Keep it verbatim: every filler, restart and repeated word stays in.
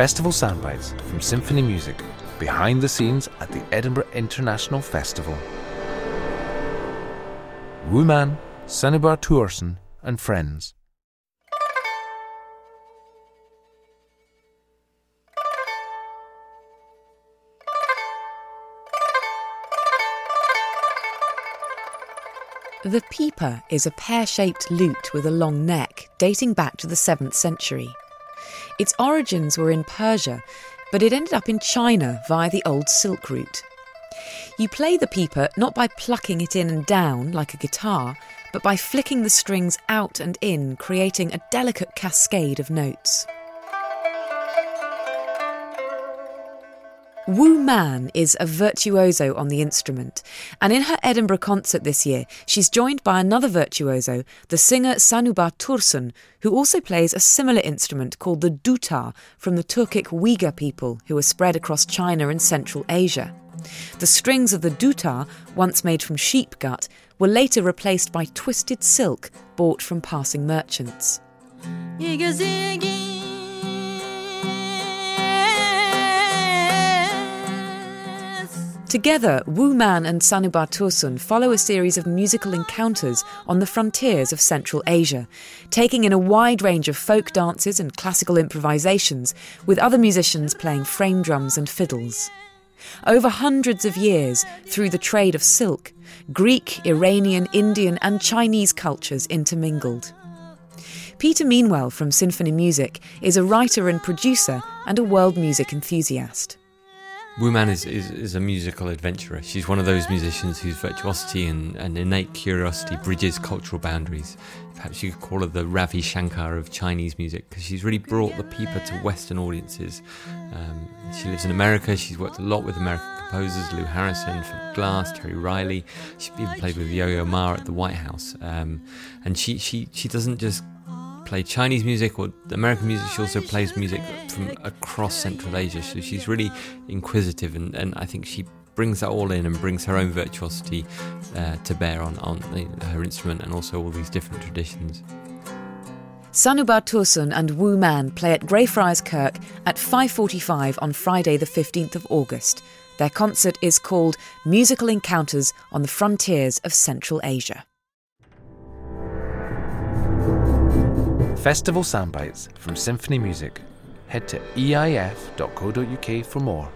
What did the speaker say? Festival SoundBites from Sinfini Music, behind the scenes at the Edinburgh International Festival. Wu Man, Sanubar Tursun and friends. The pipa is a pear-shaped lute with a long neck, dating back to the seventh century. Its origins were in Persia, but it ended up in China via the old silk route. You play the pipa not by plucking it in and down like a guitar, but by flicking the strings out and in, creating a delicate cascade of notes. Wu Man is a virtuoso on the instrument, and in her Edinburgh concert this year, she's joined by another virtuoso, the singer Sanubar Tursun, who also plays a similar instrument called the Dutar from the Turkic Uyghur people who are spread across China and Central Asia. The strings of the Dutar, once made from sheep gut, were later replaced by twisted silk bought from passing merchants. Together, Wu Man and Sanubar Tursun follow a series of musical encounters on the frontiers of Central Asia, taking in a wide range of folk dances and classical improvisations, with other musicians playing frame drums and fiddles. Over hundreds of years, through the trade of silk, Greek, Iranian, Indian and Chinese cultures intermingled. Peter Meanwell from Sinfini Music is a writer and producer and a world music enthusiast. Wu Man is, is, is a musical adventurer. She's one of those musicians whose virtuosity and, and innate curiosity bridges cultural boundaries. Perhaps you could call her the Ravi Shankar of Chinese music, because she's really brought the pipa to Western audiences. Um, she lives in America. She's worked a lot with American composers, Lou Harrison for Glass, Terry Riley. She's even played with Yo-Yo Ma at the White House. Um, and she, she, she doesn't just play Chinese music or American music, she also plays music from across Central Asia, so she's really inquisitive, and, and I think she brings that all in and brings her own virtuosity uh, to bear on, on her instrument and also all these different traditions. Sanubar Tursun and Wu Man play at Greyfriars Kirk at five forty-five on Friday the fifteenth of August. Their concert is called Musical Encounters on the Frontiers of Central Asia. Festival SoundBites from Sinfini Music. Head to E I F dot co dot U K for more.